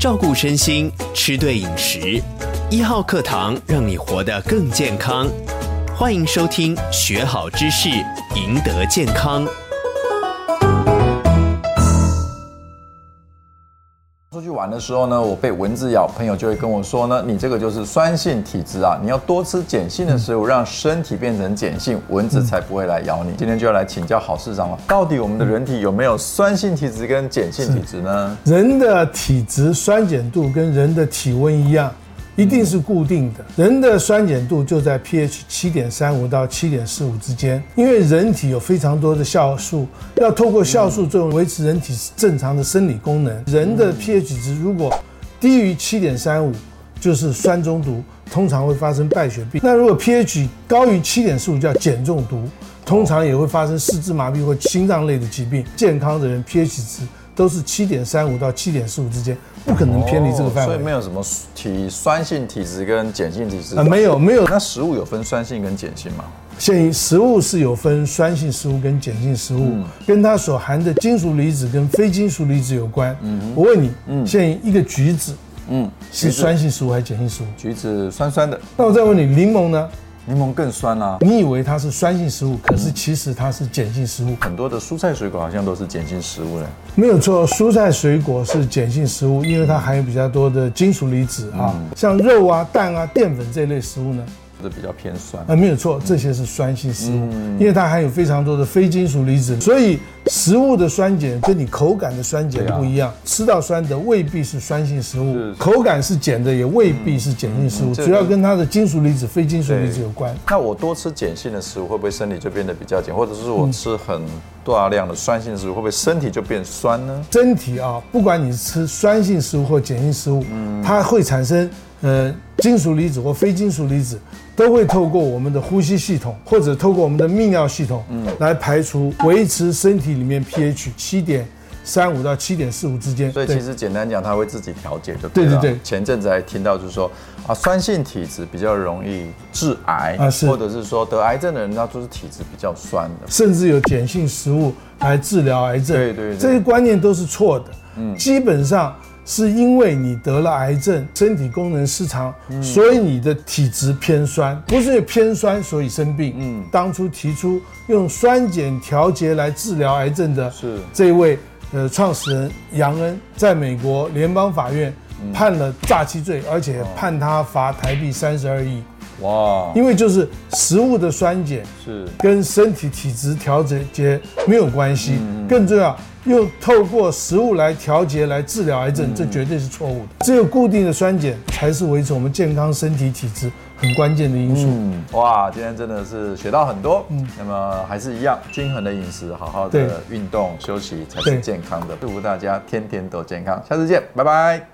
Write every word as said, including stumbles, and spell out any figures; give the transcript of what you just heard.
照顾身心，吃对饮食。一号课堂让你活得更健康，欢迎收听，学好知识，赢得健康。出去玩的时候呢，我被蚊子咬，朋友就会跟我说呢，你这个就是酸性体质啊，你要多吃碱性的食物，让身体变成碱性，蚊子才不会来咬你。今天就要来请教郝市长了，到底我们的人体有没有酸性体质跟碱性体质呢？人的体质酸碱度跟人的体温一样，一定是固定的。人的酸碱度就在 pH 七点三五到 七点四五 之间，因为人体有非常多的酵素，要透过酵素作用维持人体正常的生理功能。人的 pH 值如果低于 七点三五， 就是酸中毒，通常会发生败血病。那如果 pH 高于 七点四五， 叫碱中毒，通常也会发生四肢麻痹或心脏类的疾病。健康的人 pH 值都是 七点三五 到 七点四五 之间，不可能偏离这个范围、哦、所以没有什么体酸性体质跟碱性体质、呃、没有没有。那食物有分酸性跟碱性吗？现食物是有分酸性食物跟碱性食物、嗯、跟它所含的金属离子跟非金属离子有关、嗯、我问你、嗯、现一个橘子嗯是酸性食物还是碱性食物？橘子酸酸的。那我再问你，柠檬呢？柠檬更酸啦、啊！你以为它是酸性食物，可是其实它是碱性食物。很多的蔬菜水果好像都是碱性食物嘞。没有错，蔬菜水果是碱性食物，因为它含有比较多的金属离子啊、嗯，像肉啊、蛋啊、淀粉这类食物呢，是比较偏酸。啊，没有错，这些是酸性食物，嗯、因为它含有非常多的非金属离子，所以食物的酸碱跟你口感的酸碱不一样、啊。吃到酸的未必是酸性食物，是是口感是碱的也未必是碱性食物、嗯嗯这个，主要跟它的金属离子、非金属离子有关。那我多吃碱性的食物，会不会身体就变得比较碱？或者是我吃很大量的酸性食物，会不会身体就变酸呢？身体啊，不管你吃酸性食物或碱性食物，嗯、它会产生。呃，金属离子或非金属离子都会透过我们的呼吸系统或者透过我们的泌尿系统，嗯，来排除，维持身体里面 pH 七点三五到 七点四五 之间。所以其实简单讲，它会自己调节就对了。对对对。前阵子还听到就是说啊，酸性体质比较容易致癌啊，是，或者是说得癌症的人，他就是体质比较酸的，甚至有碱性食物来治疗癌症。对对对，这些观念都是错的。嗯，基本上。是因为你得了癌症，身体功能失常、嗯、所以你的体质偏酸，不是偏酸所以生病、嗯、当初提出用酸碱调节来治疗癌症的这位呃创始人杨恩，在美国联邦法院判了诈欺罪、嗯、而且判他罚台币三十二亿。哇！因为就是食物的酸碱是跟身体体质调节没有关系、嗯、更重要又透过食物来调节来治疗癌症、嗯、这绝对是错误的。只有固定的酸碱才是维持我们健康身体体质很关键的因素、嗯、哇，今天真的是学到很多、嗯、那么还是一样，均衡的饮食，好好的运动休息才是健康的。祝福大家天天都健康，下次见，拜拜。